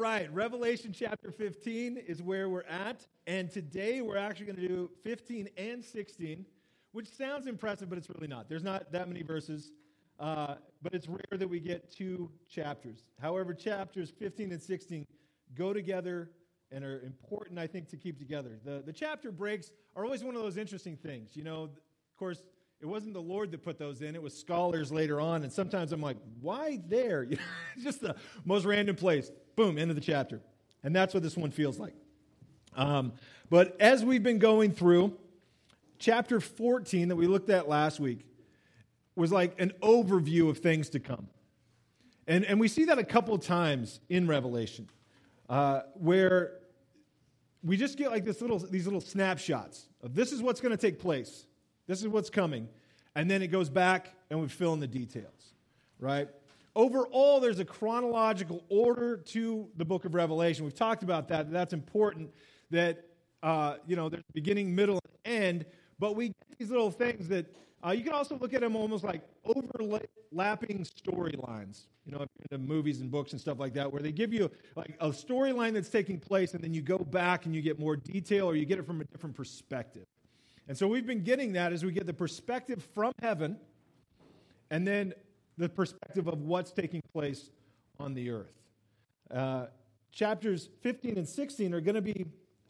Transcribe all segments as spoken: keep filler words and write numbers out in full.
right, Revelation chapter fifteen is where we're at, and today we're actually going to do fifteen and sixteen, which sounds impressive, but it's really not. There's not that many verses, uh, but it's rare that we get two chapters. However, chapters fifteen and sixteen go together and are important, I think, to keep together. The, the chapter breaks are always one of those interesting things. You know, of course, it wasn't the Lord that put those in. It was scholars later on, and sometimes I'm like, why there? You know, it's just the most random place. Boom, end of the chapter. And that's what this one feels like. Um, but as we've been going through, chapter fourteen that we looked at last week was like an overview of things to come. And, and we see that a couple times in Revelation, uh, where we just get like this little these little snapshots of this is what's going to take place. This is what's coming. And then it goes back and we fill in the details, right? Overall, there's a chronological order to the book of Revelation. We've talked about that. That's important that, uh, you know, there's beginning, middle, and end. But we get these little things that uh, you can also look at them almost like overlapping storylines. You know, if you're into movies and books and stuff like that, where they give you like a storyline that's taking place and then you go back and you get more detail or you get it from a different perspective. And so we've been getting that as we get the perspective from heaven and then the perspective of what's taking place on the earth. Uh, chapters fifteen and sixteen are going to be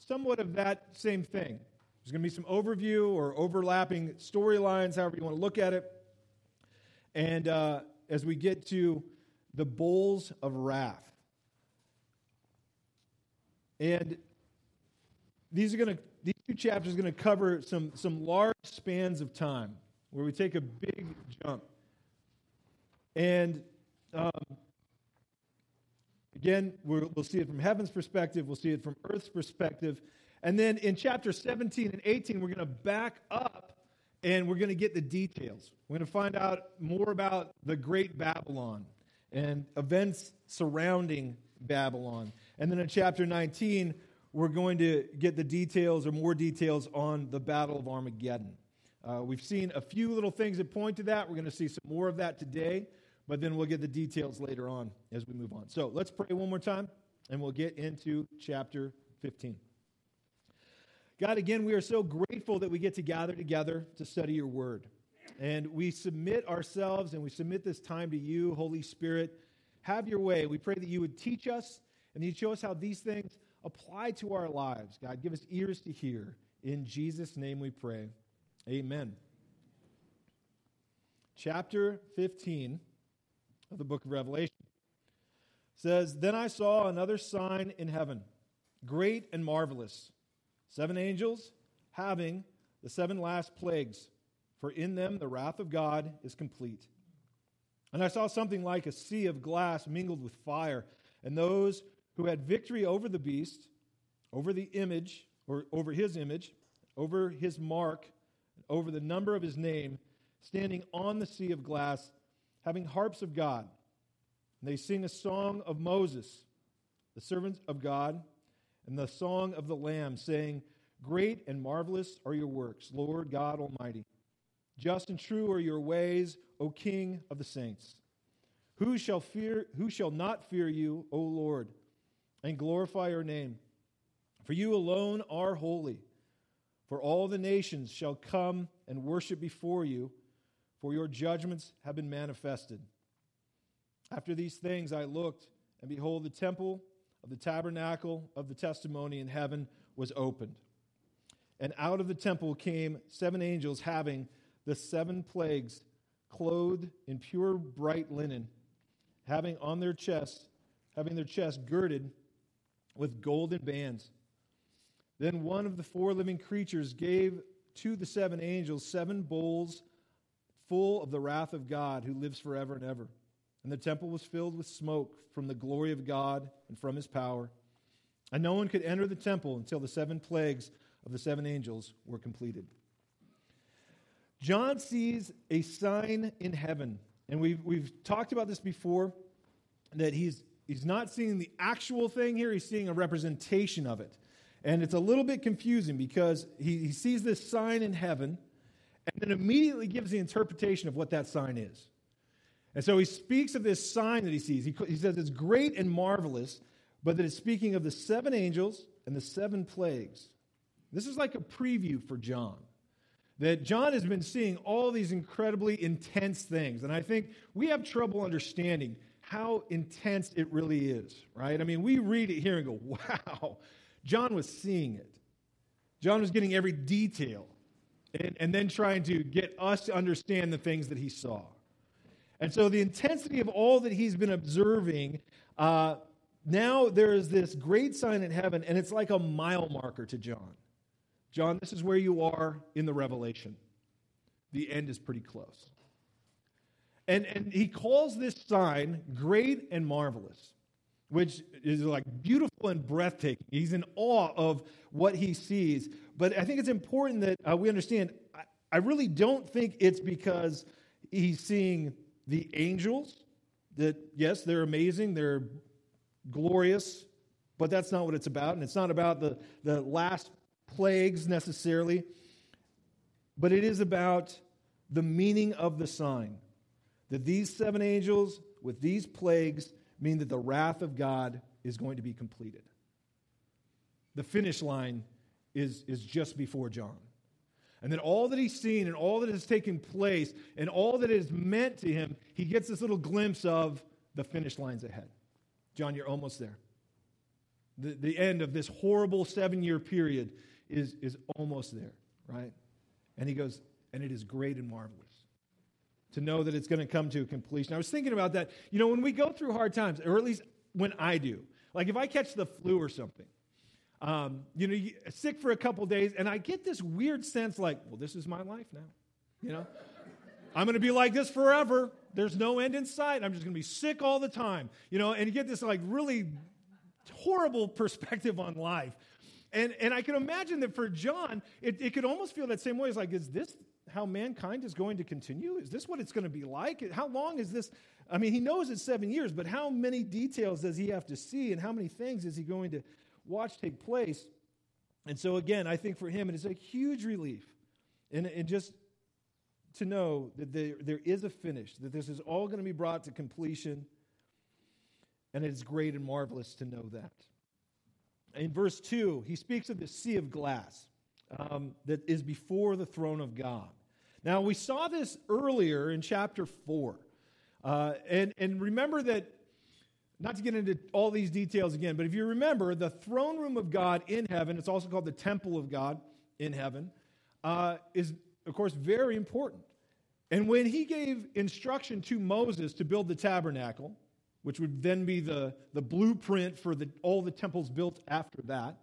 somewhat of that same thing. There's going to be some overview or overlapping storylines, however you want to look at it. And uh, as we get to the bowls of wrath. And these are going to... These two chapters are going to cover some, some large spans of time where we take a big jump. And um, again, we're, we'll see it from heaven's perspective. We'll see it from earth's perspective. And then in chapter seventeen and eighteen, we're going to back up and we're going to get the details. We're going to find out more about the great Babylon and events surrounding Babylon. And then in chapter nineteen, we're going to get the details or more details on the Battle of Armageddon. Uh, we've seen a few little things that point to that. We're going to see some more of that today, but then we'll get the details later on as we move on. So let's pray one more time, and we'll get into chapter fifteen. God, again, we are so grateful that we get to gather together to study your word. And we submit ourselves and we submit this time to you, Holy Spirit. Have your way. We pray that you would teach us and that you'd show us how these things apply to our lives. God, give us ears to hear. In Jesus' name we pray. Amen. Chapter fifteen of the book of Revelation says, "Then I saw another sign in heaven, great and marvelous, seven angels having the seven last plagues, for in them the wrath of God is complete. And I saw something like a sea of glass mingled with fire, and those who had victory over the beast, over the image, or over his image, over his mark, over the number of his name, standing on the sea of glass, having harps of God. And they sing a song of Moses, the servant of God, and the song of the Lamb, saying, 'Great and marvelous are your works, Lord God Almighty. Just and true are your ways, O King of the saints. Who shall fear? Who shall not fear you, O Lord, and glorify your name? For you alone are holy. For all the nations shall come and worship before you, for your judgments have been manifested.' After these things I looked, and behold, the temple of the tabernacle of the testimony in heaven was opened. And out of the temple came seven angels having the seven plagues, clothed in pure bright linen, having on their chests, having their chests girded with golden bands. Then one of the four living creatures gave to the seven angels seven bowls full of the wrath of God who lives forever and ever. And the temple was filled with smoke from the glory of God and from his power. And no one could enter the temple until the seven plagues of the seven angels were completed." John sees a sign in heaven. And we've, we've talked about this before, that he's He's not seeing the actual thing here. He's seeing a representation of it. And it's a little bit confusing because he, he sees this sign in heaven and then immediately gives the interpretation of what that sign is. And so he speaks of this sign that he sees. He, he says it's great and marvelous, but that it's speaking of the seven angels and the seven plagues. This is like a preview for John, that John has been seeing all these incredibly intense things. And I think we have trouble understanding how intense it really is, right? I mean, we read it here and go, wow, John was seeing it. John was getting every detail and, and then trying to get us to understand the things that he saw. And so the intensity of all that he's been observing, uh, now there is this great sign in heaven, and it's like a mile marker to John. John, this is where you are in the revelation. The end is pretty close. And, and he calls this sign great and marvelous, which is like beautiful and breathtaking. He's in awe of what he sees. But I think it's important that uh, we understand, I, I really don't think it's because he's seeing the angels, that yes, they're amazing, they're glorious, but that's not what it's about. And it's not about the, the last plagues necessarily, but it is about the meaning of the sign, that these seven angels with these plagues mean that the wrath of God is going to be completed. The finish line is, is just before John. And that all that he's seen and all that has taken place and all that is meant to him, he gets this little glimpse of the finish lines ahead. John, you're almost there. The, the end of this horrible seven-year period is, is almost there, right? And he goes, and it is great and marvelous to know that it's going to come to a completion. I was thinking about that. You know, when we go through hard times, or at least when I do, like if I catch the flu or something, Um, you know, you, sick for a couple days, and I get this weird sense like, well, this is my life now, you know? I'm going to be like this forever. There's no end in sight. I'm just going to be sick all the time, you know? And you get this, like, really horrible perspective on life. And and I can imagine that for John, it, it could almost feel that same way. It's like, is this how mankind is going to continue? Is this what it's going to be like? How long is this? I mean, he knows it's seven years, but how many details does he have to see, and how many things is he going to watch take place? And so again, I think for him it is a huge relief, and, and just to know that there, there is a finish, that this is all going to be brought to completion, and it's great and marvelous to know that. In verse two, he speaks of the sea of glass um, that is before the throne of God. Now, we saw this earlier in chapter four, uh, and, and remember that. Not to get into all these details again, but if you remember, the throne room of God in heaven, it's also called the temple of God in heaven, uh, is, of course, very important. And when he gave instruction to Moses to build the tabernacle, which would then be the, the blueprint for the, all the temples built after that,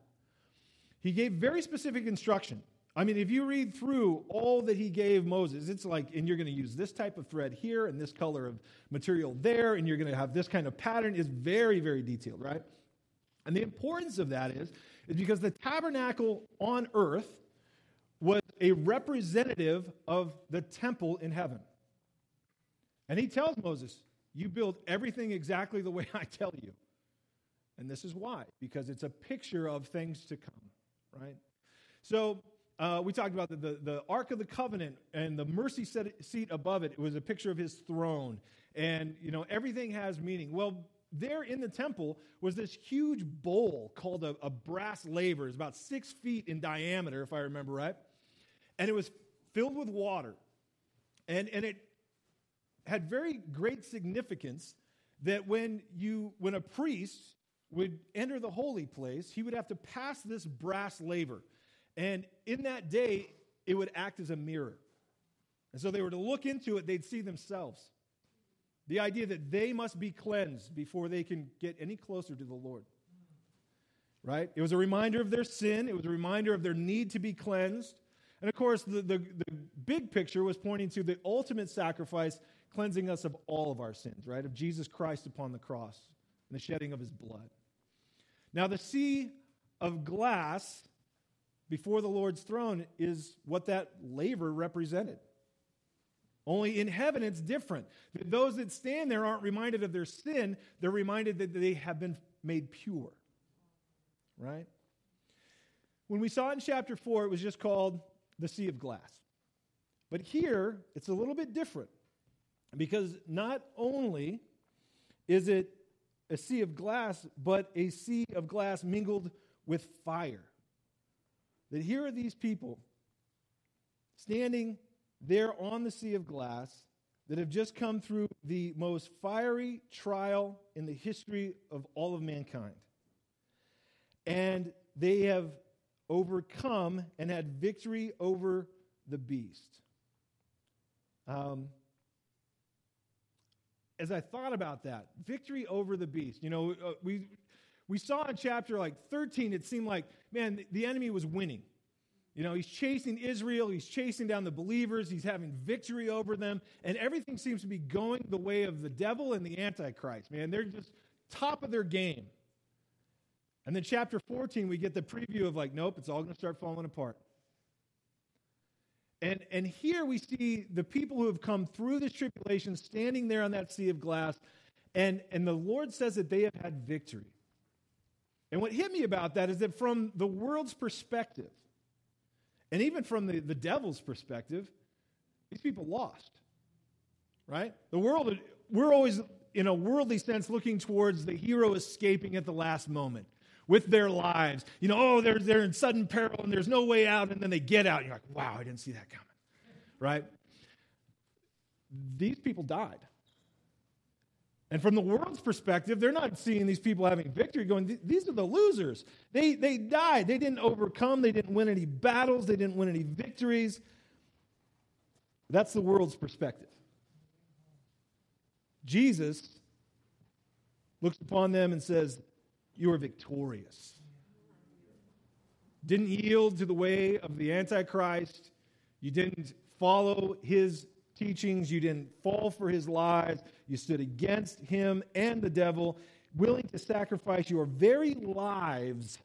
he gave very specific instruction. I mean, if you read through all that he gave Moses, it's like, and you're going to use this type of thread here and this color of material there, and you're going to have this kind of pattern. Is very, very detailed, right? And the importance of that is, is because the tabernacle on earth was a representative of the temple in heaven. And he tells Moses, you build everything exactly the way I tell you. And this is why, because it's a picture of things to come, right? So, Uh, we talked about the, the, the Ark of the Covenant and the mercy set, seat above it. It was a picture of his throne. And, you know, everything has meaning. Well, there in the temple was this huge bowl called a, a brass laver. It's about six feet in diameter, if I remember right. And it was filled with water. And, and it had very great significance that when you when a priest would enter the holy place, he would have to pass this brass laver. And in that day, it would act as a mirror. And so they were to look into it, they'd see themselves. The idea that they must be cleansed before they can get any closer to the Lord. Right? It was a reminder of their sin. It was a reminder of their need to be cleansed. And of course, the, the, the big picture was pointing to the ultimate sacrifice, cleansing us of all of our sins, right? Of Jesus Christ upon the cross and the shedding of his blood. Now, the sea of glass before the Lord's throne is what that laver represented. Only in heaven it's different. Those that stand there aren't reminded of their sin. They're reminded that they have been made pure. Right? When we saw it in chapter four, it was just called the sea of glass. But here, it's a little bit different. Because not only is it a sea of glass, but a sea of glass mingled with fire. That here are these people standing there on the sea of glass that have just come through the most fiery trial in the history of all of mankind. And they have overcome and had victory over the beast. Um, as I thought about that, victory over the beast, you know, we we saw in chapter like thirteen, it seemed like, man, the enemy was winning. You know, he's chasing Israel, he's chasing down the believers, he's having victory over them, and everything seems to be going the way of the devil and the Antichrist. Man, they're just top of their game. And then chapter fourteen, we get the preview of like, nope, it's all going to start falling apart. And, and here we see the people who have come through this tribulation standing there on that sea of glass, and, and the Lord says that they have had victory. And what hit me about that is that from the world's perspective, and even from the, the devil's perspective, these people lost, right? The world, we're always, in a worldly sense, looking towards the hero escaping at the last moment with their lives. You know, oh, they're, they're in sudden peril, and there's no way out, and then they get out. You're like, wow, I didn't see that coming, right? These people died. And from the world's perspective, they're not seeing these people having victory going, these are the losers. They they died. They didn't overcome. They didn't win any battles. They didn't win any victories. That's the world's perspective. Jesus looks upon them and says, you are victorious. Didn't yield to the way of the Antichrist. You didn't follow his teachings, you didn't fall for his lies, you stood against him and the devil, willing to sacrifice your very lives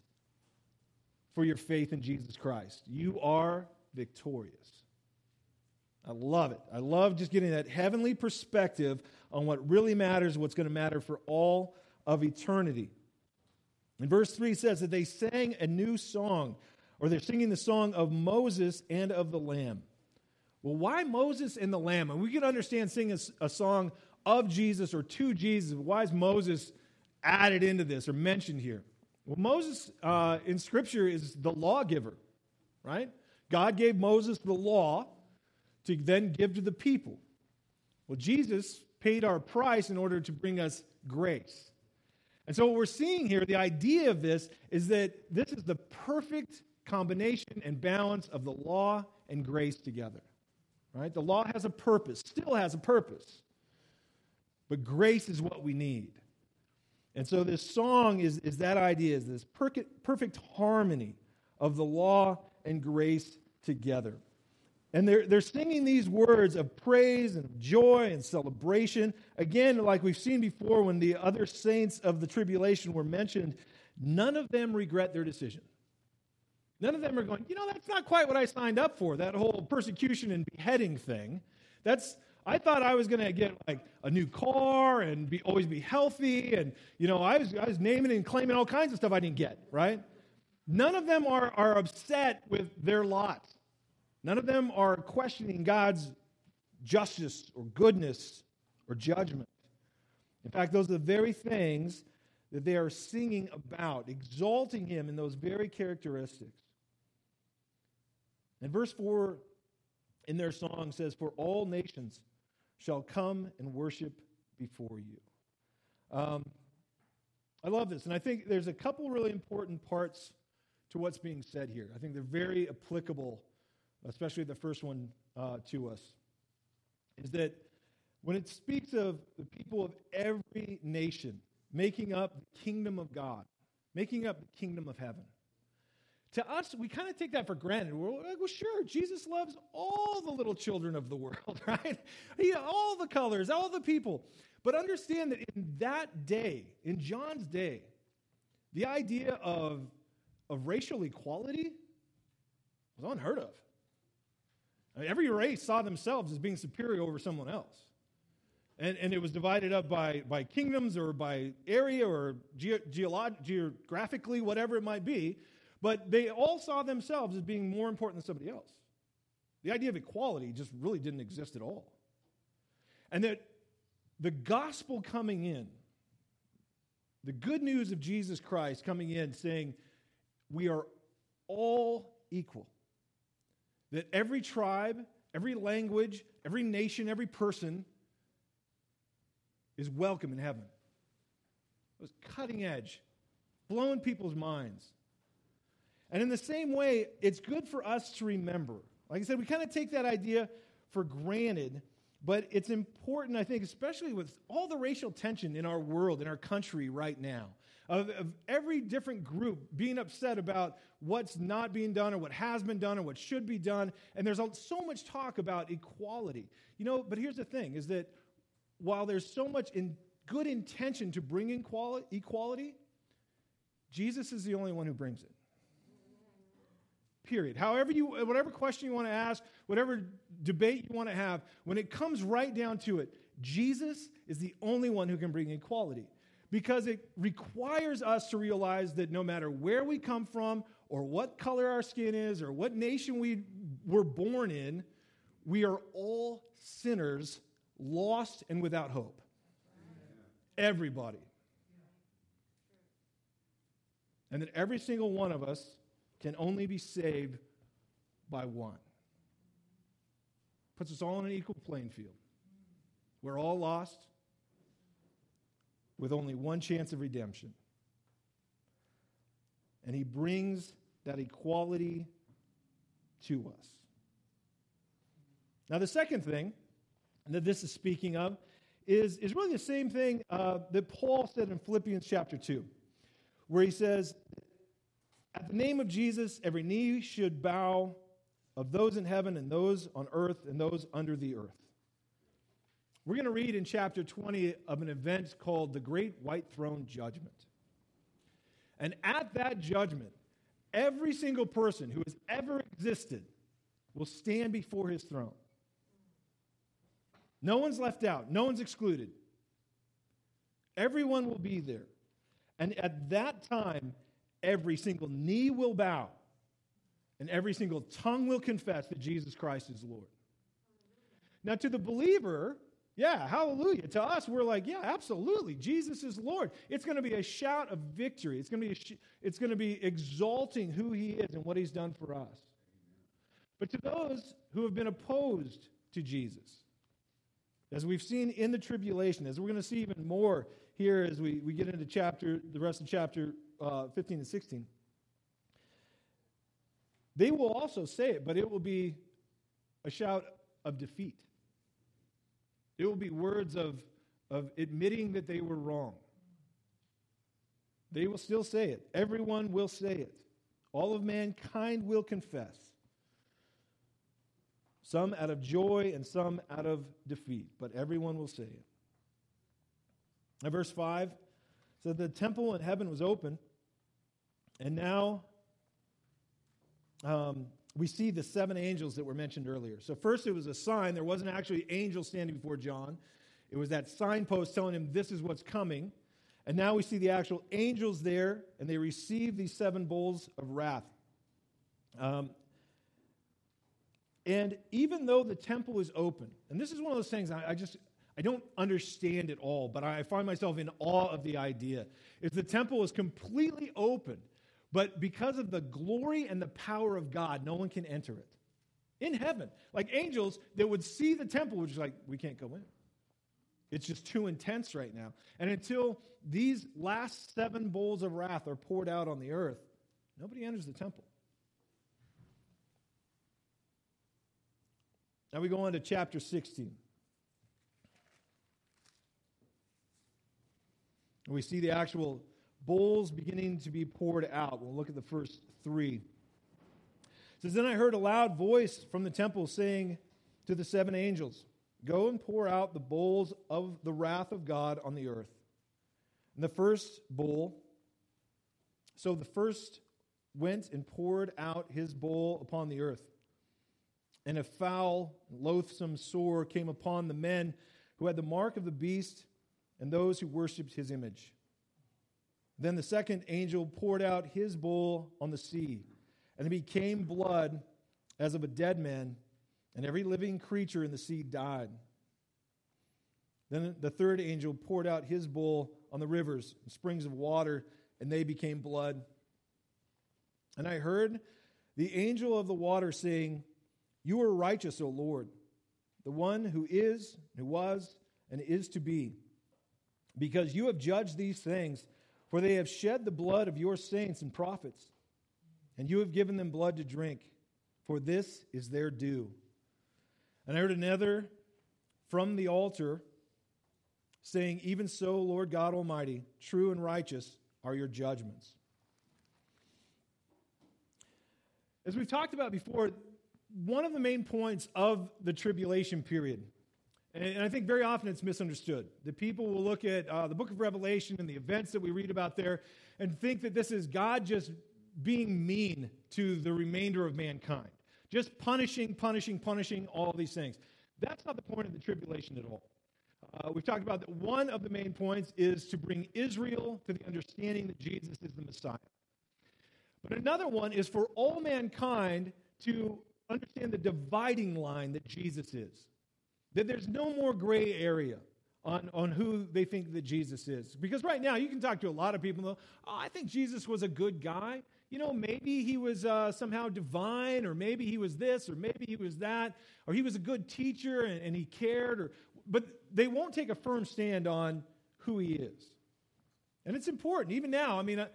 for your faith in Jesus Christ. You are victorious. I love it. I love just getting that heavenly perspective on what really matters, what's going to matter for all of eternity. And verse three says that they sang a new song, or they're singing the song of Moses and of the Lamb. Well, why Moses and the Lamb? And we can understand singing a, a song of Jesus or to Jesus. Why is Moses added into this or mentioned here? Well, Moses uh, in Scripture is the lawgiver, right? God gave Moses the law to then give to the people. Well, Jesus paid our price in order to bring us grace. And so what we're seeing here, the idea of this, is that this is the perfect combination and balance of the law and grace together. Right? The law has a purpose, still has a purpose. But grace is what we need. And so this song is, is that idea, is this perfect, perfect harmony of the law and grace together. And they're, they're singing these words of praise and joy and celebration. Again, like we've seen before when the other saints of the tribulation were mentioned, none of them regret their decision. None of them are going, you know, that's not quite what I signed up for, that whole persecution and beheading thing. That's, I thought I was going to get, like, a new car and be always be healthy, and, you know, I was I was naming and claiming all kinds of stuff I didn't get, right? None of them are, are upset with their lot. None of them are questioning God's justice or goodness or judgment. In fact, those are the very things that they are singing about, exalting him in those very characteristics. And verse four in their song says, for all nations shall come and worship before you. Um, I love this. And I think there's a couple really important parts to what's being said here. I think they're very applicable, especially the first one uh, to us, is that when it speaks of the people of every nation making up the kingdom of God, making up the kingdom of heaven, to us, we kind of take that for granted. We're like, well, sure, Jesus loves all the little children of the world, right? He, all the colors, all the people. But understand that in that day, in John's day, the idea of, of racial equality was unheard of. I mean, every race saw themselves as being superior over someone else. And, and it was divided up by, by kingdoms or by area or ge- geolo- geographically, whatever it might be. But they all saw themselves as being more important than somebody else. The idea of equality just really didn't exist at all. And that the gospel coming in The good news of Jesus Christ coming in saying we are all equal. That every tribe, every language, every nation, every person is welcome in heaven. It was cutting edge, blowing people's minds. And in the same way, it's good for us to remember. Like I said, we kind of take that idea for granted, but it's important, I think, especially with all the racial tension in our world, in our country right now, of, of every different group being upset about what's not being done or what has been done or what should be done. And there's so much talk about equality. You know, but here's the thing, is that while there's so much in good intention to bring in quali- equality, Jesus is the only one who brings it. Period. However you, whatever question you want to ask, whatever debate you want to have, when it comes right down to it, Jesus is the only one who can bring equality, because it requires us to realize that no matter where we come from or what color our skin is or what nation we were born in, we are all sinners, lost and without hope. Everybody. And that every single one of us can only be saved by one. Puts us all on an equal playing field. We're all lost with only one chance of redemption. And he brings that equality to us. Now, the second thing that this is speaking of is, is really the same thing uh, that Paul said in Philippians chapter two, where he says, at the name of Jesus, every knee should bow, of those in heaven and those on earth and those under the earth. We're going to read in chapter twenty of an event called the Great White Throne Judgment. And at that judgment, every single person who has ever existed will stand before his throne. No one's left out. No one's excluded. Everyone will be there. And at that time, every single knee will bow, and every single tongue will confess that Jesus Christ is Lord. Now, to the believer, yeah, hallelujah. To us, we're like, yeah, absolutely, Jesus is Lord. It's going to be a shout of victory. It's going to be a sh- it's going to be exalting who He is and what He's done for us. But to those who have been opposed to Jesus, as we've seen in the tribulation, as we're going to see even more here as we, we get into chapter the rest of chapter. Uh, fifteen and sixteen, they will also say it, but it will be a shout of defeat. It will be words of, of admitting that they were wrong. They will still say it. Everyone will say it. All of mankind will confess. Some out of joy and some out of defeat, but everyone will say it. Now, verse five, so the temple in heaven was open. And now um, we see the seven angels that were mentioned earlier. So first it was a sign. There wasn't actually angels standing before John. It was that signpost telling him this is what's coming. And now we see the actual angels there, and they receive these seven bowls of wrath. Um, and even though the temple is open, and this is one of those things I, I just... I don't understand it all, but I find myself in awe of the idea. Is the temple is completely open, but because of the glory and the power of God, no one can enter it. In heaven, like angels that would see the temple, which is like, we can't go in. It's just too intense right now. And until these last seven bowls of wrath are poured out on the earth, nobody enters the temple. Now we go on to chapter sixteen. And we see the actual bowls beginning to be poured out. We'll look at the first three. It says, then I heard a loud voice from the temple saying to the seven angels, go and pour out the bowls of the wrath of God on the earth. And the first bowl, so the first went and poured out his bowl upon the earth. And a foul, loathsome sore came upon the men who had the mark of the beast and those who worshipped his image. Then the second angel poured out his bowl on the sea, and it became blood as of a dead man, and every living creature in the sea died. Then the third angel poured out his bowl on the rivers and springs of water, and they became blood. And I heard the angel of the water saying, You are righteous, O Lord, the one who is, who was, and is to be, because you have judged these things, for they have shed the blood of your saints and prophets, and you have given them blood to drink, for this is their due. And I heard another from the altar saying, Even so, Lord God Almighty, true and righteous are your judgments. As we've talked about before, one of the main points of the tribulation period, and I think very often it's misunderstood, that people will look at uh, the book of Revelation and the events that we read about there and think that this is God just being mean to the remainder of mankind, just punishing, punishing, punishing all these things. That's not the point of the tribulation at all. Uh, we've talked about that one of the main points is to bring Israel to the understanding that Jesus is the Messiah. But another one is for all mankind to understand the dividing line that Jesus is, that there's no more gray area on, on who they think that Jesus is. Because right now, you can talk to a lot of people, and oh, I think Jesus was a good guy. You know, maybe he was uh, somehow divine, or maybe he was this, or maybe he was that, or he was a good teacher, and, and he cared, or but they won't take a firm stand on who he is. And it's important, even now. I mean, I,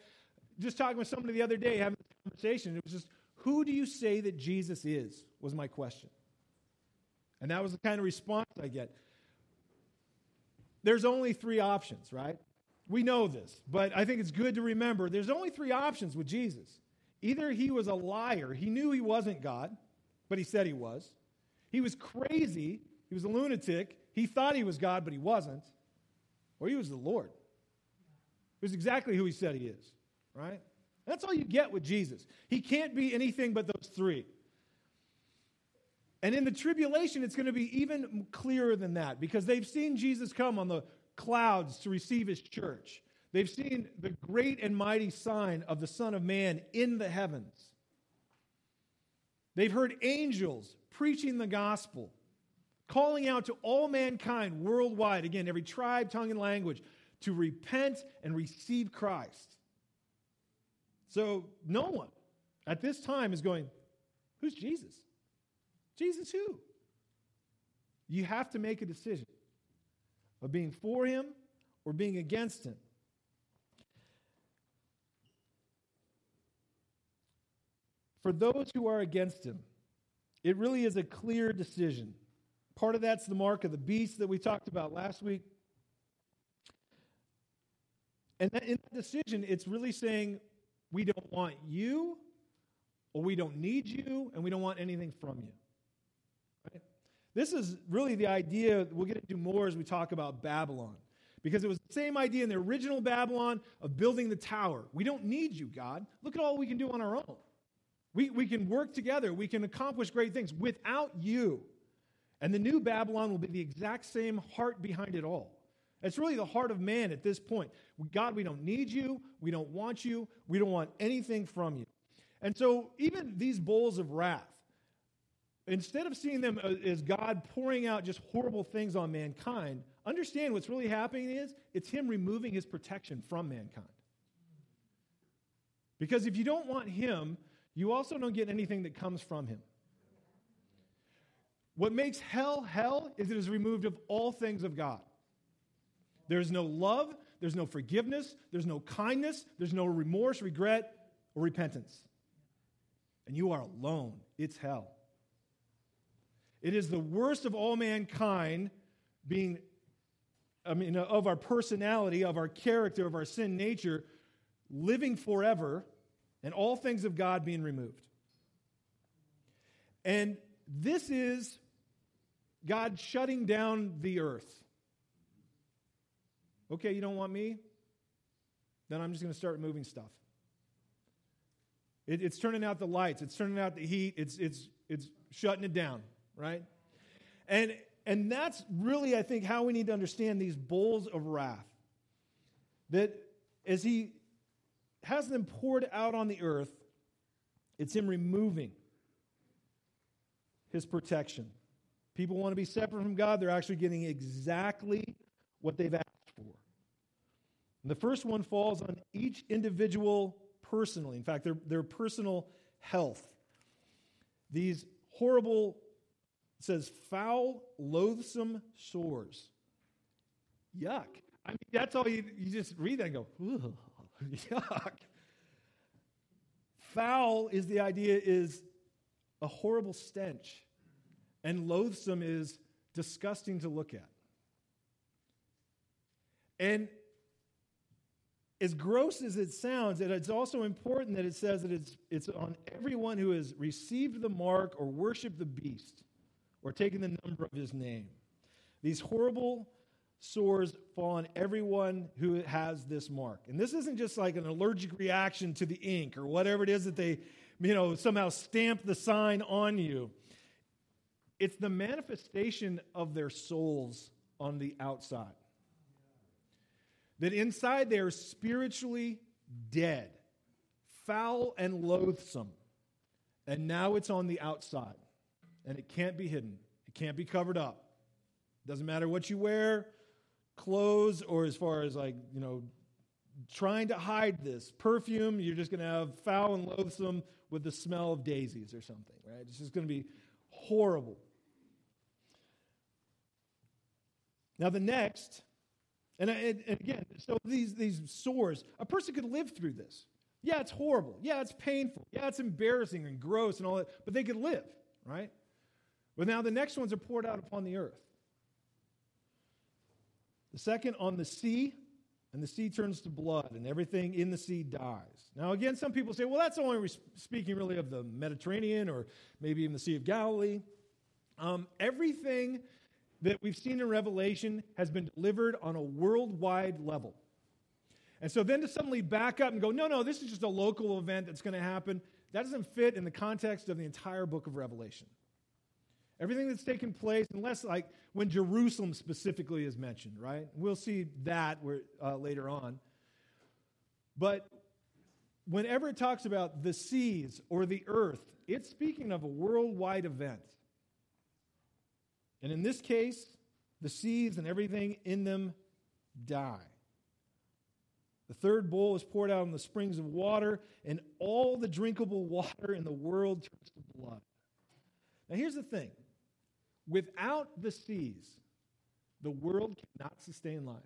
just talking with somebody the other day, having a conversation, it was just, who do you say that Jesus is, was my question. And that was the kind of response I get. There's only three options, right? We know this, but I think it's good to remember there's only three options with Jesus. Either he was a liar, he knew he wasn't God, but he said he was. He was crazy, he was a lunatic, he thought he was God, but he wasn't. Or he was the Lord. He was exactly who he said he is, right? That's all you get with Jesus. He can't be anything but those three. And in the tribulation, it's going to be even clearer than that, because they've seen Jesus come on the clouds to receive his church. They've seen the great and mighty sign of the Son of Man in the heavens. They've heard angels preaching the gospel, calling out to all mankind worldwide, again, every tribe, tongue, and language, to repent and receive Christ. So no one at this time is going, who's Jesus? Jesus who? You have to make a decision of being for him or being against him. For those who are against him, it really is a clear decision. Part of that's the mark of the beast that we talked about last week. And that in that decision, it's really saying, we don't want you, or we don't need you, and we don't want anything from you. Right? This is really the idea. We'll get into more as we talk about Babylon, because it was the same idea in the original Babylon of building the tower. We don't need you, God. Look at all we can do on our own. We, we can work together. We can accomplish great things without you. And the new Babylon will be the exact same heart behind it all. It's really the heart of man at this point. God, we don't need you. We don't want you. We don't want anything from you. And so even these bowls of wrath, instead of seeing them as God pouring out just horrible things on mankind, understand what's really happening is it's him removing his protection from mankind. Because if you don't want him, you also don't get anything that comes from him. What makes hell hell is it is removed of all things of God. There's no love, there's no forgiveness, there's no kindness, there's no remorse, regret, or repentance. And you are alone. It's hell. It is the worst of all mankind being, I mean, of our personality, of our character, of our sin nature, living forever, and all things of God being removed. And this is God shutting down the earth. Okay, you don't want me? Then I'm just going to start moving stuff. It, it's turning out the lights. It's turning out the heat. It's it's it's shutting it down, right? And and that's really, I think, how we need to understand these bowls of wrath. That as he has them poured out on the earth, it's him removing his protection. People want to be separate from God. They're actually getting exactly what they've asked. And the first one falls on each individual personally. In fact, their, their personal health. These horrible, it says, foul, loathsome sores. Yuck. I mean, that's all you, you just read that and go, ugh, yuck. Foul is the idea is a horrible stench. And loathsome is disgusting to look at. And as gross as it sounds, it's also important that it says that it's, it's on everyone who has received the mark or worshiped the beast or taken the number of his name. These horrible sores fall on everyone who has this mark. And this isn't just like an allergic reaction to the ink or whatever it is that they, you know, somehow stamp the sign on you. It's the manifestation of their souls on the outside. That inside they are spiritually dead, foul and loathsome. And now it's on the outside. And it can't be hidden. It can't be covered up. Doesn't matter what you wear, clothes, or as far as like, you know, trying to hide this. Perfume, you're just going to have foul and loathsome with the smell of daisies or something, right? It's just going to be horrible. Now the next... And, and, and again, so these, these sores, a person could live through this. Yeah, it's horrible. Yeah, it's painful. Yeah, it's embarrassing and gross and all that. But they could live, right? But now the next ones are poured out upon the earth. The second on the sea, and the sea turns to blood, and everything in the sea dies. Now again, some people say, well, that's only speaking really of the Mediterranean or maybe even the Sea of Galilee. Um, everything... that we've seen in Revelation has been delivered on a worldwide level. And so then to suddenly back up and go, no, no, this is just a local event that's going to happen, that doesn't fit in the context of the entire book of Revelation. Everything that's taken place, unless like when Jerusalem specifically is mentioned, right? We'll see that where, uh, later on. But whenever it talks about the seas or the earth, it's speaking of a worldwide event. And in this case, the seas and everything in them die. The third bowl is poured out on the springs of water, and all the drinkable water in the world turns to blood. Now here's the thing. Without the seas, the world cannot sustain life.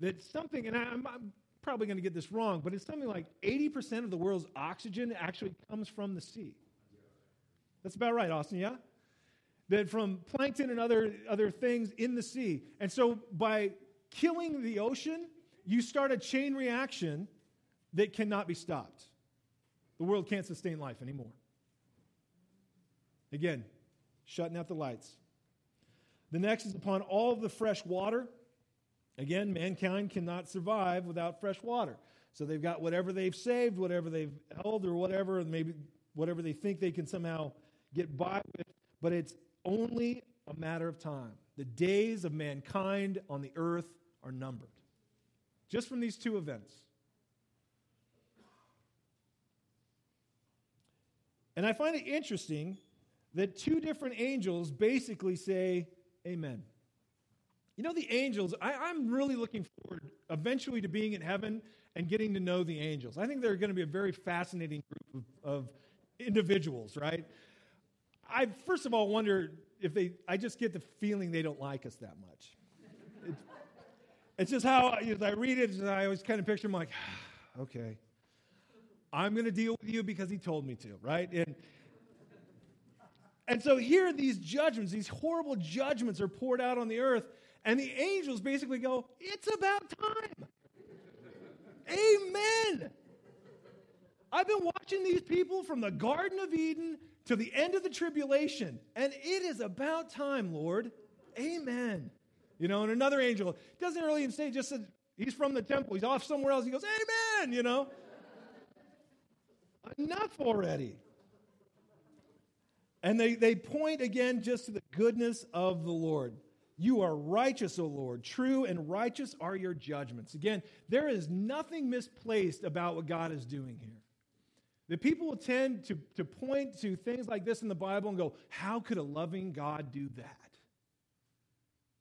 That's something, and I'm, I'm probably going to get this wrong, but it's something like eighty percent of the world's oxygen actually comes from the sea. That's about right, Austin, yeah? That from plankton and other, other things in the sea. And so by killing the ocean, you start a chain reaction that cannot be stopped. The world can't sustain life anymore. Again, shutting out the lights. The next is upon all of the fresh water. Again, mankind cannot survive without fresh water. So they've got whatever they've saved, whatever they've held, or whatever, maybe whatever they think they can somehow get by with, but it's only a matter of time. The days of mankind on the earth are numbered. Just from these two events. And I find it interesting that two different angels basically say, amen. You know, the angels, I, I'm really looking forward eventually to being in heaven and getting to know the angels. I think they're going to be a very fascinating group of, of individuals, right? I, first of all, wonder if they, I just get the feeling they don't like us that much. It's, it's just how, as I read it, I always kind of picture them like, okay, I'm going to deal with you because he told me to, right? And and so here these judgments, these horrible judgments are poured out on the earth, and the angels basically go, it's about time. Amen. I've been watching these people from the Garden of Eden to the end of the tribulation, and it is about time, Lord. Amen. You know, and another angel doesn't really even say, just says, he's from the temple, he's off somewhere else, he goes, amen, you know. Enough already. And they, they point again just to the goodness of the Lord. You are righteous, O Lord. True and righteous are your judgments. Again, there is nothing misplaced about what God is doing here. The people will tend to, to point to things like this in the Bible and go, how could a loving God do that?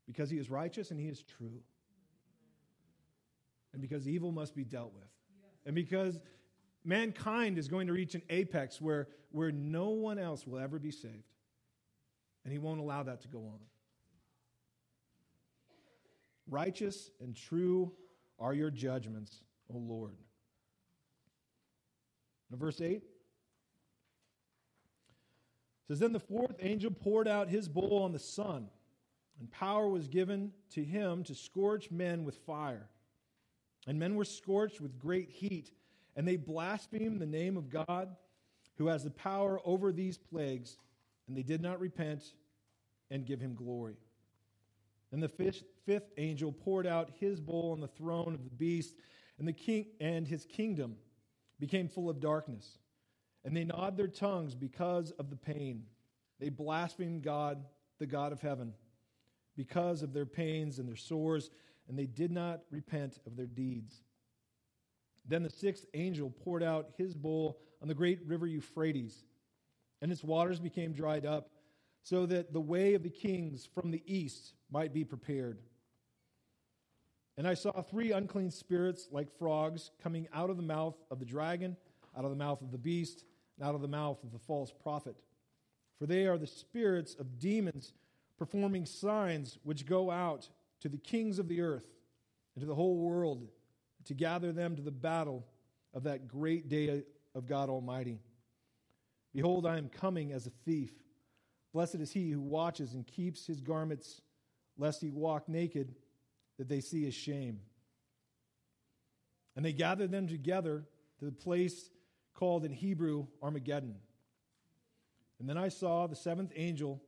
Because he is righteous and he is true. and because evil must be dealt with. Yes. And because mankind is going to reach an apex where, where no one else will ever be saved. And he won't allow that to go on. Righteous and true are your judgments, O Lord. Now, verse eight. It says, then the fourth angel poured out his bowl on the sun, and power was given to him to scorch men with fire. And men were scorched with great heat, and they blasphemed the name of God, who has the power over these plagues, and they did not repent and give him glory. And the fifth, fifth angel poured out his bowl on the throne of the beast, and the king and his kingdom became full of darkness. And they gnawed their tongues because of the pain. They blasphemed God, the God of heaven, because of their pains and their sores, and they did not repent of their deeds. Then the sixth angel poured out his bowl on the great river Euphrates, and its waters became dried up, so that the way of the kings from the east might be prepared. And I saw three unclean spirits like frogs coming out of the mouth of the dragon, out of the mouth of the beast, out of the mouth of the false prophet. For they are the spirits of demons performing signs which go out to the kings of the earth and to the whole world to gather them to the battle of that great day of God Almighty. Behold, I am coming as a thief. Blessed is he who watches and keeps his garments, lest he walk naked, that they see his shame. And they gathered them together to the place called in Hebrew Armageddon. And then I saw the seventh angel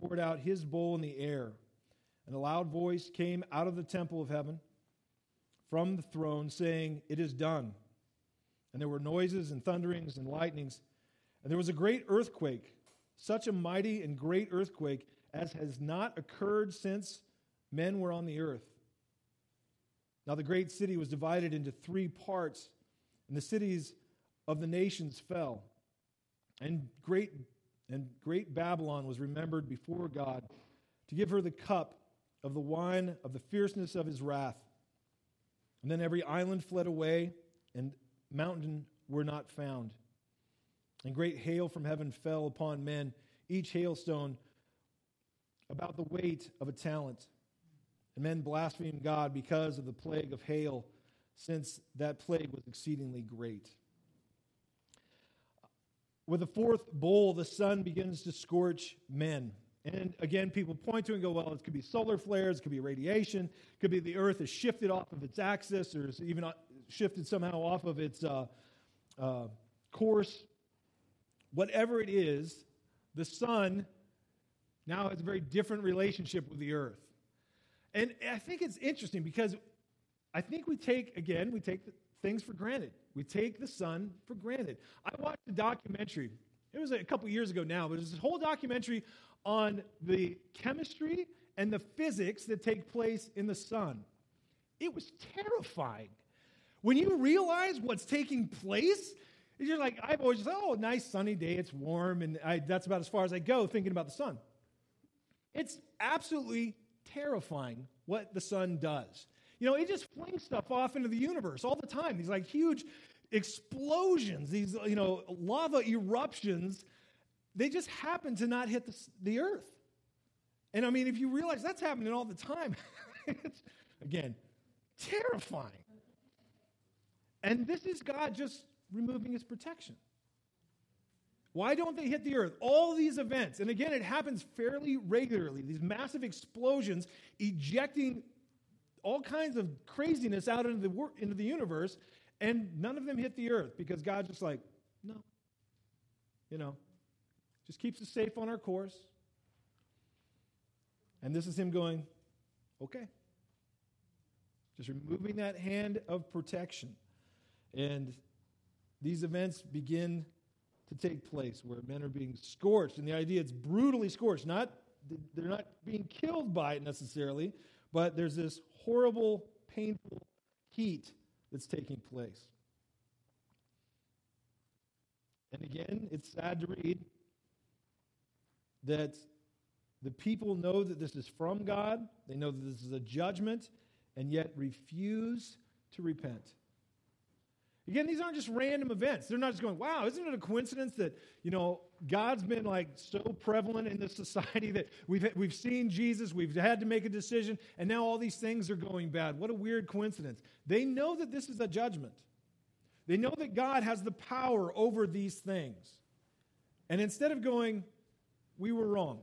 poured out his bowl in the air, and a loud voice came out of the temple of heaven from the throne, saying, "It is done." And there were noises and thunderings and lightnings, and there was a great earthquake, such a mighty and great earthquake as has not occurred since men were on the earth. Now the great city was divided into three parts, and the cities of the nations fell, and great and great Babylon was remembered before God to give her the cup of the wine of the fierceness of his wrath. And then every island fled away, and mountain were not found. And great hail from heaven fell upon men, each hailstone about the weight of a talent. And men blasphemed God because of the plague of hail, since that plague was exceedingly great. With the fourth bowl, the sun begins to scorch men. And again, people point to it and go, well, it could be solar flares, it could be radiation, it could be the earth has shifted off of its axis, or is even shifted somehow off of its uh, uh, course. Whatever it is, the sun now has a very different relationship with the earth. And I think it's interesting because I think we take, again, we take things for granted. We take the sun for granted. I watched a documentary. It was a couple years ago now, but it was this whole documentary on the chemistry and the physics that take place in the sun. It was terrifying. When you realize what's taking place, you're like, I've always said, oh, nice sunny day, it's warm, and I, that's about as far as I go thinking about the sun. It's absolutely terrifying what the sun does. You know, it just flings stuff off into the universe all the time. These, like, huge explosions, these, you know, lava eruptions, they just happen to not hit the, the earth. And, I mean, if you realize that's happening all the time, it's, again, terrifying. And this is God just removing his protection. Why don't they hit the earth? All these events, and again, it happens fairly regularly, these massive explosions ejecting all kinds of craziness out into the into the universe, and none of them hit the earth because God's just like, no, you know, just keeps us safe on our course. And this is him going, okay, just removing that hand of protection. And these events begin to take place where men are being scorched, and the idea it's brutally scorched. Not they're not being killed by it necessarily, but there's this horrible, painful heat that's taking place. And again, it's sad to read that the people know that this is from God, they know that this is a judgment, and yet refuse to repent. Again, these aren't just random events. They're not just going, wow, isn't it a coincidence that, you know, God's been like so prevalent in this society that we've we've seen Jesus, we've had to make a decision, and now all these things are going bad. What a weird coincidence. They know that this is a judgment. They know that God has the power over these things. And instead of going, we were wrong.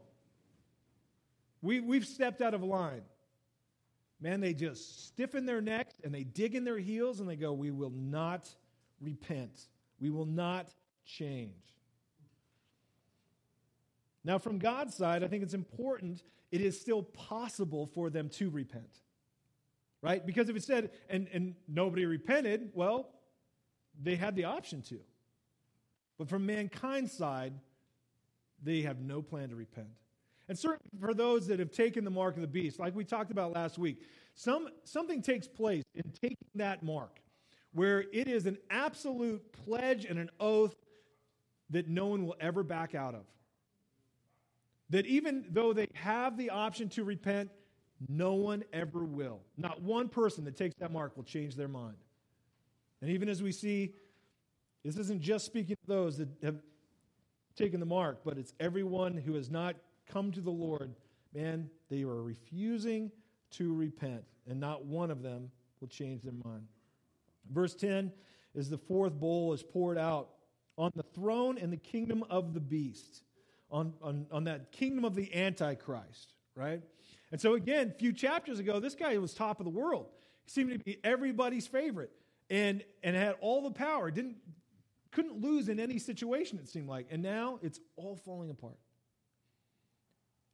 We, we've stepped out of line. Man, they just stiffen their necks and they dig in their heels and they go, we will not repent. We will not change. Now, from God's side, I think it's important, it is still possible for them to repent, right? Because if it said, and, and nobody repented, well, they had the option to. But from mankind's side, they have no plan to repent. And certainly for those that have taken the mark of the beast, like we talked about last week, some, something takes place in taking that mark where it is an absolute pledge and an oath that no one will ever back out of. That even though they have the option to repent, no one ever will. Not one person that takes that mark will change their mind. And even as we see, this isn't just speaking to those that have taken the mark, but it's everyone who has not come to the Lord. Man, they are refusing to repent, and not one of them will change their mind. Verse ten is the fourth bowl is poured out on the throne and the kingdom of the beast, on, on, on that kingdom of the Antichrist, right? And so again, a few chapters ago, this guy was top of the world. He seemed to be everybody's favorite and, and had all the power. Didn't couldn't lose in any situation, it seemed like. And now it's all falling apart.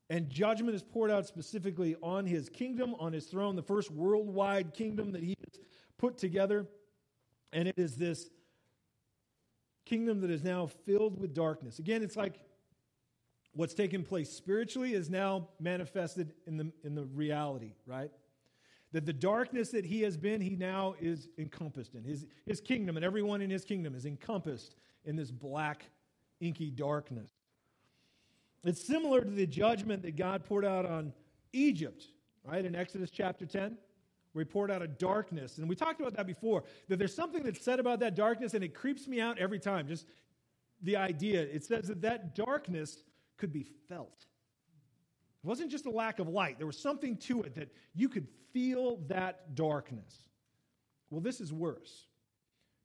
And judgment is poured out specifically on his kingdom, on his throne, the first worldwide kingdom that he has put together. And it is this kingdom that is now filled with darkness. Again, it's like what's taken place spiritually is now manifested in the, in the reality, right? That the darkness that he has been, he now is encompassed in. His, his kingdom and everyone in his kingdom is encompassed in this black, inky darkness. It's similar to the judgment that God poured out on Egypt, right, in Exodus chapter ten, where he poured out a darkness. And we talked about that before, that there's something that's said about that darkness, and it creeps me out every time, just the idea. It says that that darkness could be felt. It wasn't just a lack of light. There was something to it that you could feel that darkness. Well, this is worse,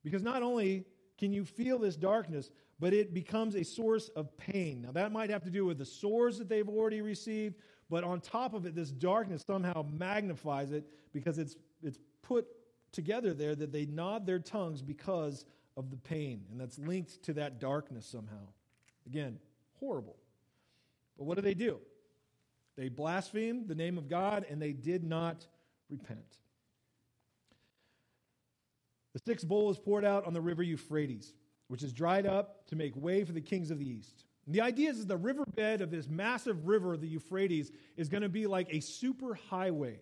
because not only can you feel this darkness, but it becomes a source of pain. Now, that might have to do with the sores that they've already received, but on top of it, this darkness somehow magnifies it because it's it's put together there that they gnawed their tongues because of the pain, and that's linked to that darkness somehow. Again, horrible. But what do they do? They blasphemed the name of God, and they did not repent. The sixth bowl is poured out on the river Euphrates, which is dried up to make way for the kings of the east. And the idea is that the riverbed of this massive river, the Euphrates, is going to be like a super highway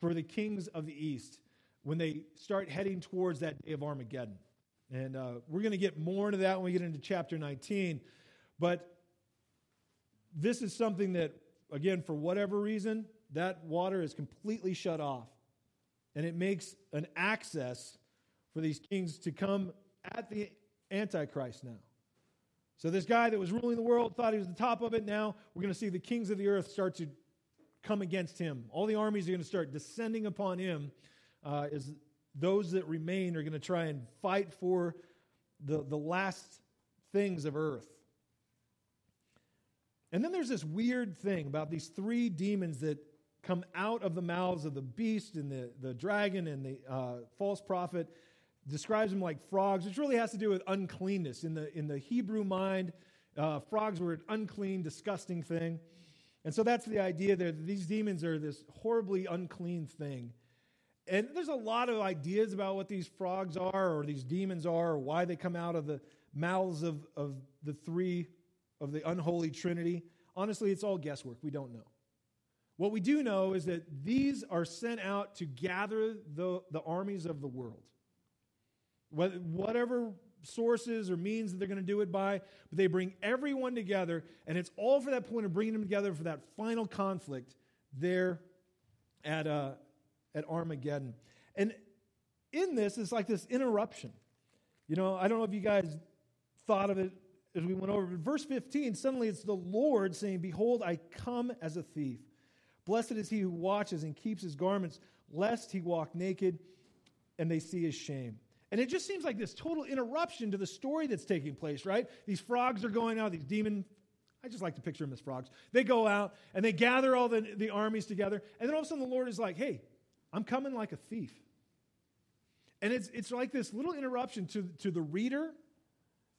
for the kings of the east when they start heading towards that day of Armageddon. And uh, we're going to get more into that when we get into chapter nineteen. But this is something that, again, for whatever reason, that water is completely shut off. And it makes an access for these kings to come at the Antichrist now. So this guy that was ruling the world thought he was the top of it. Now we're going to see the kings of the earth start to come against him. All the armies are going to start descending upon him uh, as those that remain are going to try and fight for the, the last things of earth. And then there's this weird thing about these three demons that come out of the mouths of the beast and the, the dragon and the uh, false prophet. Describes them like frogs, which really has to do with uncleanness. In the in the Hebrew mind, uh, frogs were an unclean, disgusting thing. And so that's the idea there, that these demons are this horribly unclean thing. And there's a lot of ideas about what these frogs are or these demons are or why they come out of the mouths of, of the three of the unholy Trinity. Honestly, it's all guesswork. We don't know. What we do know is that these are sent out to gather the, the armies of the world. Whatever sources or means that they're going to do it by, but they bring everyone together, and it's all for that point of bringing them together for that final conflict there at uh, at Armageddon. And in this is like this interruption. You know, I don't know if you guys thought of it as we went over, but verse fifteen, suddenly it's the Lord saying, "Behold, I come as a thief. Blessed is he who watches and keeps his garments, lest he walk naked and they see his shame." And it just seems like this total interruption to the story that's taking place, right? These frogs are going out, these demon, I just like to picture them as frogs. They go out and they gather all the, the armies together. And then all of a sudden the Lord is like, "Hey, I'm coming like a thief." And it's it's like this little interruption to, to the reader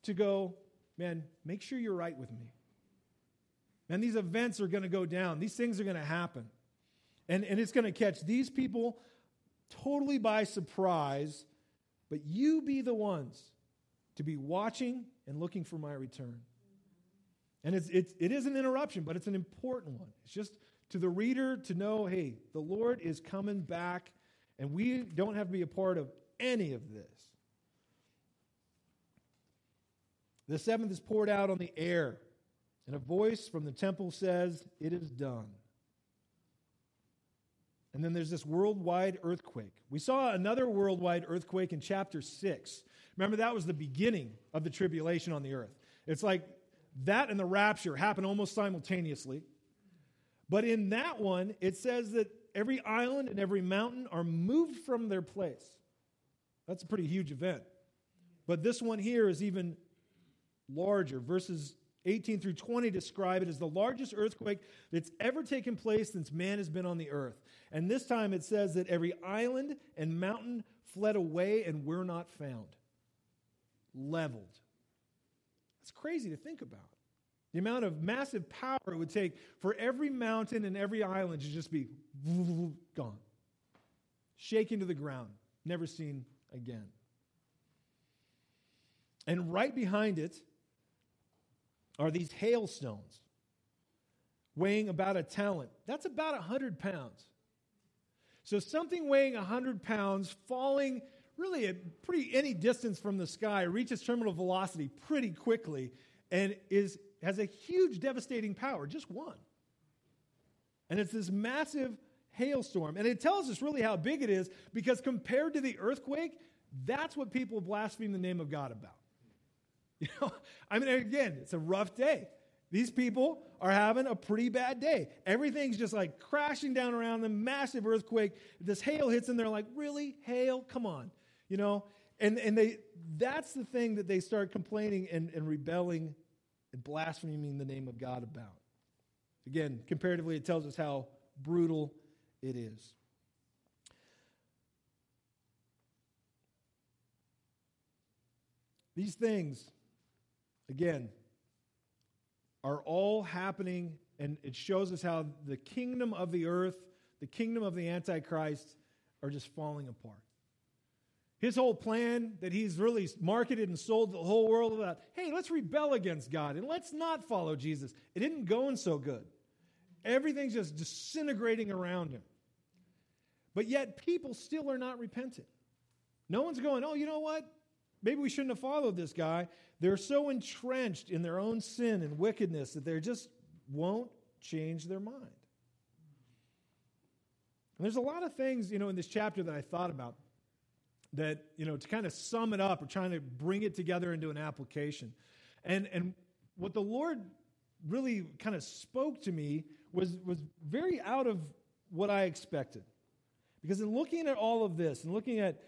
to go, "Man, make sure you're right with me. Man, these events are going to go down. These things are going to happen. And, and it's going to catch these people totally by surprise, but you be the ones to be watching and looking for my return." And it's, it's, it is an interruption, but it's an important one. It's just to the reader to know, hey, the Lord is coming back, and we don't have to be a part of any of this. The seventh is poured out on the air, and a voice from the temple says, "It is done." And then there's this worldwide earthquake. We saw another worldwide earthquake in chapter six. Remember, that was the beginning of the tribulation on the earth. It's like that and the rapture happen almost simultaneously. But in that one, it says that every island and every mountain are moved from their place. That's a pretty huge event. But this one here is even larger. Verses eighteen through twenty describe it as the largest earthquake that's ever taken place since man has been on the earth. And this time it says that every island and mountain fled away and were not found. Leveled. It's crazy to think about. The amount of massive power it would take for every mountain and every island to just be gone. Shaken to the ground. Never seen again. And right behind it are these hailstones weighing about a talent. That's about one hundred pounds. So something weighing one hundred pounds falling really at pretty any distance from the sky reaches terminal velocity pretty quickly and is has a huge devastating power, just one. And it's this massive hailstorm. And it tells us really how big it is because compared to the earthquake, that's what people blaspheme the name of God about. You know, I mean, again, it's a rough day. These people are having a pretty bad day. Everything's just like crashing down around them, massive earthquake. This hail hits, and they're like, "Really? Hail? Come on." You know, and, and they that's the thing that they start complaining and, and rebelling and blaspheming the name of God about. Again, comparatively, it tells us how brutal it is. These things, again, are all happening, and it shows us how the kingdom of the earth, the kingdom of the Antichrist, are just falling apart. His whole plan that he's really marketed and sold the whole world about, hey, let's rebel against God and let's not follow Jesus. It isn't going so good. Everything's just disintegrating around him. But yet people still are not repentant. No one's going, oh, you know what? Maybe we shouldn't have followed this guy. They're so entrenched in their own sin and wickedness that they just won't change their mind. And there's a lot of things, you know, in this chapter that I thought about that, you know, to kind of sum it up, we're trying to bring it together into an application. And and what the Lord really kind of spoke to me was, was very out of what I expected. Because in looking at all of this and looking at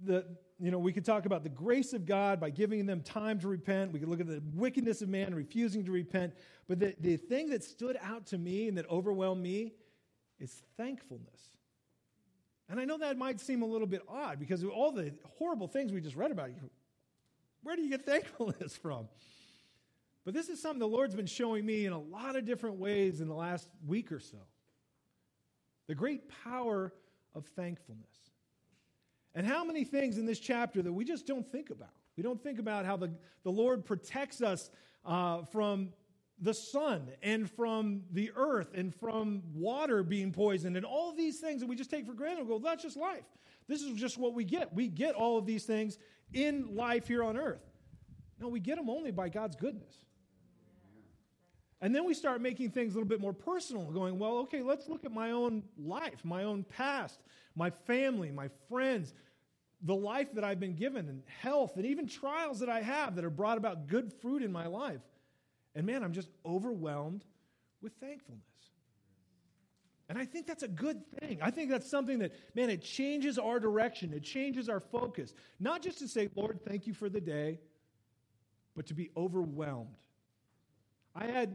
the, you know, we could talk about the grace of God by giving them time to repent. We could look at the wickedness of man refusing to repent. But the, the thing that stood out to me and that overwhelmed me is thankfulness. And I know that might seem a little bit odd because of all the horrible things we just read about. Where do you get thankfulness from? But this is something the Lord's been showing me in a lot of different ways in the last week or so. The great power of thankfulness. And how many things in this chapter that we just don't think about. We don't think about how the, the Lord protects us uh, from the sun and from the earth and from water being poisoned and all these things that we just take for granted and go, that's just life. This is just what we get. We get all of these things in life here on earth. No, we get them only by God's goodness. And then we start making things a little bit more personal, going, well, okay, let's look at my own life, my own past, my family, my friends, the life that I've been given and health and even trials that I have that are brought about good fruit in my life. And man, I'm just overwhelmed with thankfulness. And I think that's a good thing. I think that's something that, man, it changes our direction. It changes our focus. Not just to say, Lord, thank you for the day, but to be overwhelmed. I had,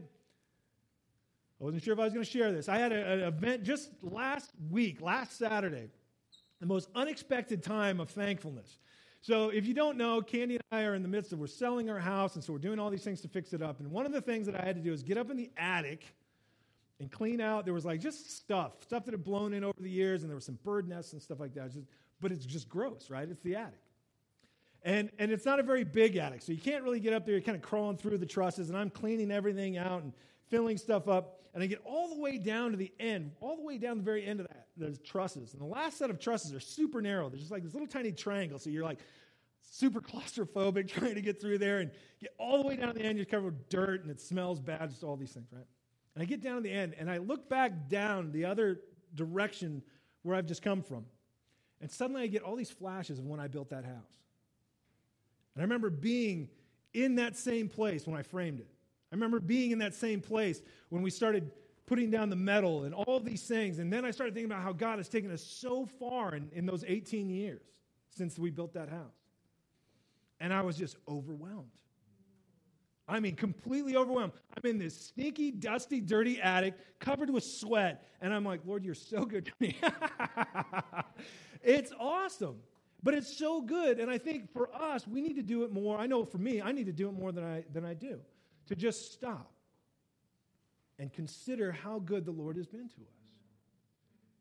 I wasn't sure if I was going to share this. I had a, an event just last week, last Saturday, the most unexpected time of thankfulness. So if you don't know, Candy and I are in the midst of, we're selling our house, and so we're doing all these things to fix it up. And one of the things that I had to do is get up in the attic and clean out. There was like just stuff, stuff that had blown in over the years, and there were some bird nests and stuff like that. It's just, but it's just gross, right? It's the attic. And and it's not a very big attic, so you can't really get up there. You're kind of crawling through the trusses, and I'm cleaning everything out and filling stuff up. And I get all the way down to the end, all the way down the very end of that, those trusses. And the last set of trusses are super narrow. They're just like this little tiny triangle, so you're like super claustrophobic trying to get through there. And get all the way down to the end, you're covered with dirt, and it smells bad, just all these things, right? And I get down to the end, and I look back down the other direction where I've just come from. And suddenly I get all these flashes of when I built that house. And I remember being in that same place when I framed it. I remember being in that same place when we started putting down the metal and all these things. And then I started thinking about how God has taken us so far in, in those eighteen years since we built that house. And I was just overwhelmed. I mean, completely overwhelmed. I'm in this stinky, dusty, dirty attic covered with sweat. And I'm like, Lord, you're so good to me. It's awesome. But it's so good. And I think for us, we need to do it more. I know for me, I need to do it more than I than I do. To just stop and consider how good the Lord has been to us.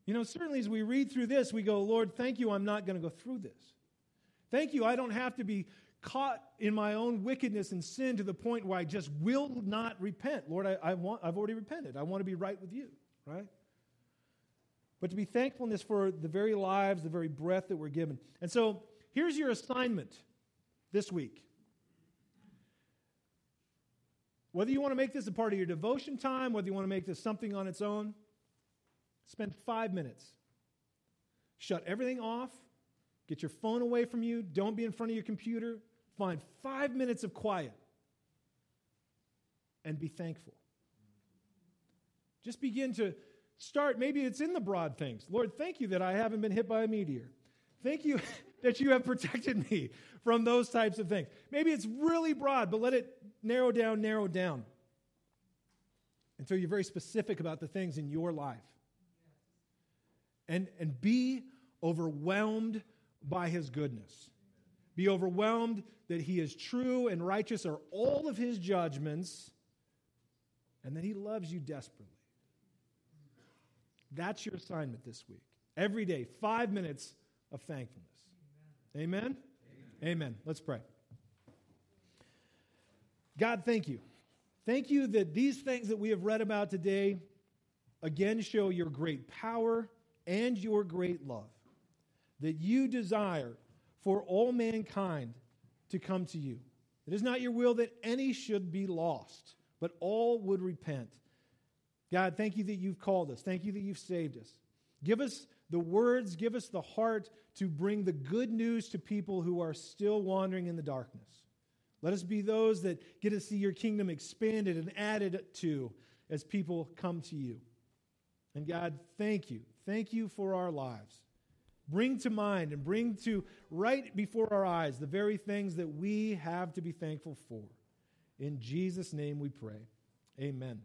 You know, certainly as we read through this, we go, Lord, thank you, I'm not going to go through this. Thank you, I don't have to be caught in my own wickedness and sin to the point where I just will not repent. Lord, I, I want, I've already repented. I want to be right with you, right? But to be thankfulness for the very lives, the very breath that we're given. And so here's your assignment this week. Whether you want to make this a part of your devotion time, whether you want to make this something on its own, spend five minutes. Shut everything off. Get your phone away from you. Don't be in front of your computer. Find five minutes of quiet and be thankful. Just begin to start. Maybe it's in the broad things. Lord, thank you that I haven't been hit by a meteor. Thank you that you have protected me from those types of things. Maybe it's really broad, but let it narrow down, narrow down until you're very specific about the things in your life. And, and be overwhelmed by his goodness. Be overwhelmed that he is true and righteous are all of his judgments and that he loves you desperately. That's your assignment this week. Every day, five minutes of thankfulness. Amen? Amen. Amen. Amen. Let's pray. God, thank you. Thank you that these things that we have read about today again show your great power and your great love, that you desire for all mankind to come to you. It is not your will that any should be lost, but all would repent. God, thank you that you've called us. Thank you that you've saved us. Give us the words, give us the heart to bring the good news to people who are still wandering in the darkness. Let us be those that get to see your kingdom expanded and added to as people come to you. And God, thank you. Thank you for our lives. Bring to mind and bring to right before our eyes the very things that we have to be thankful for. In Jesus' name we pray. Amen.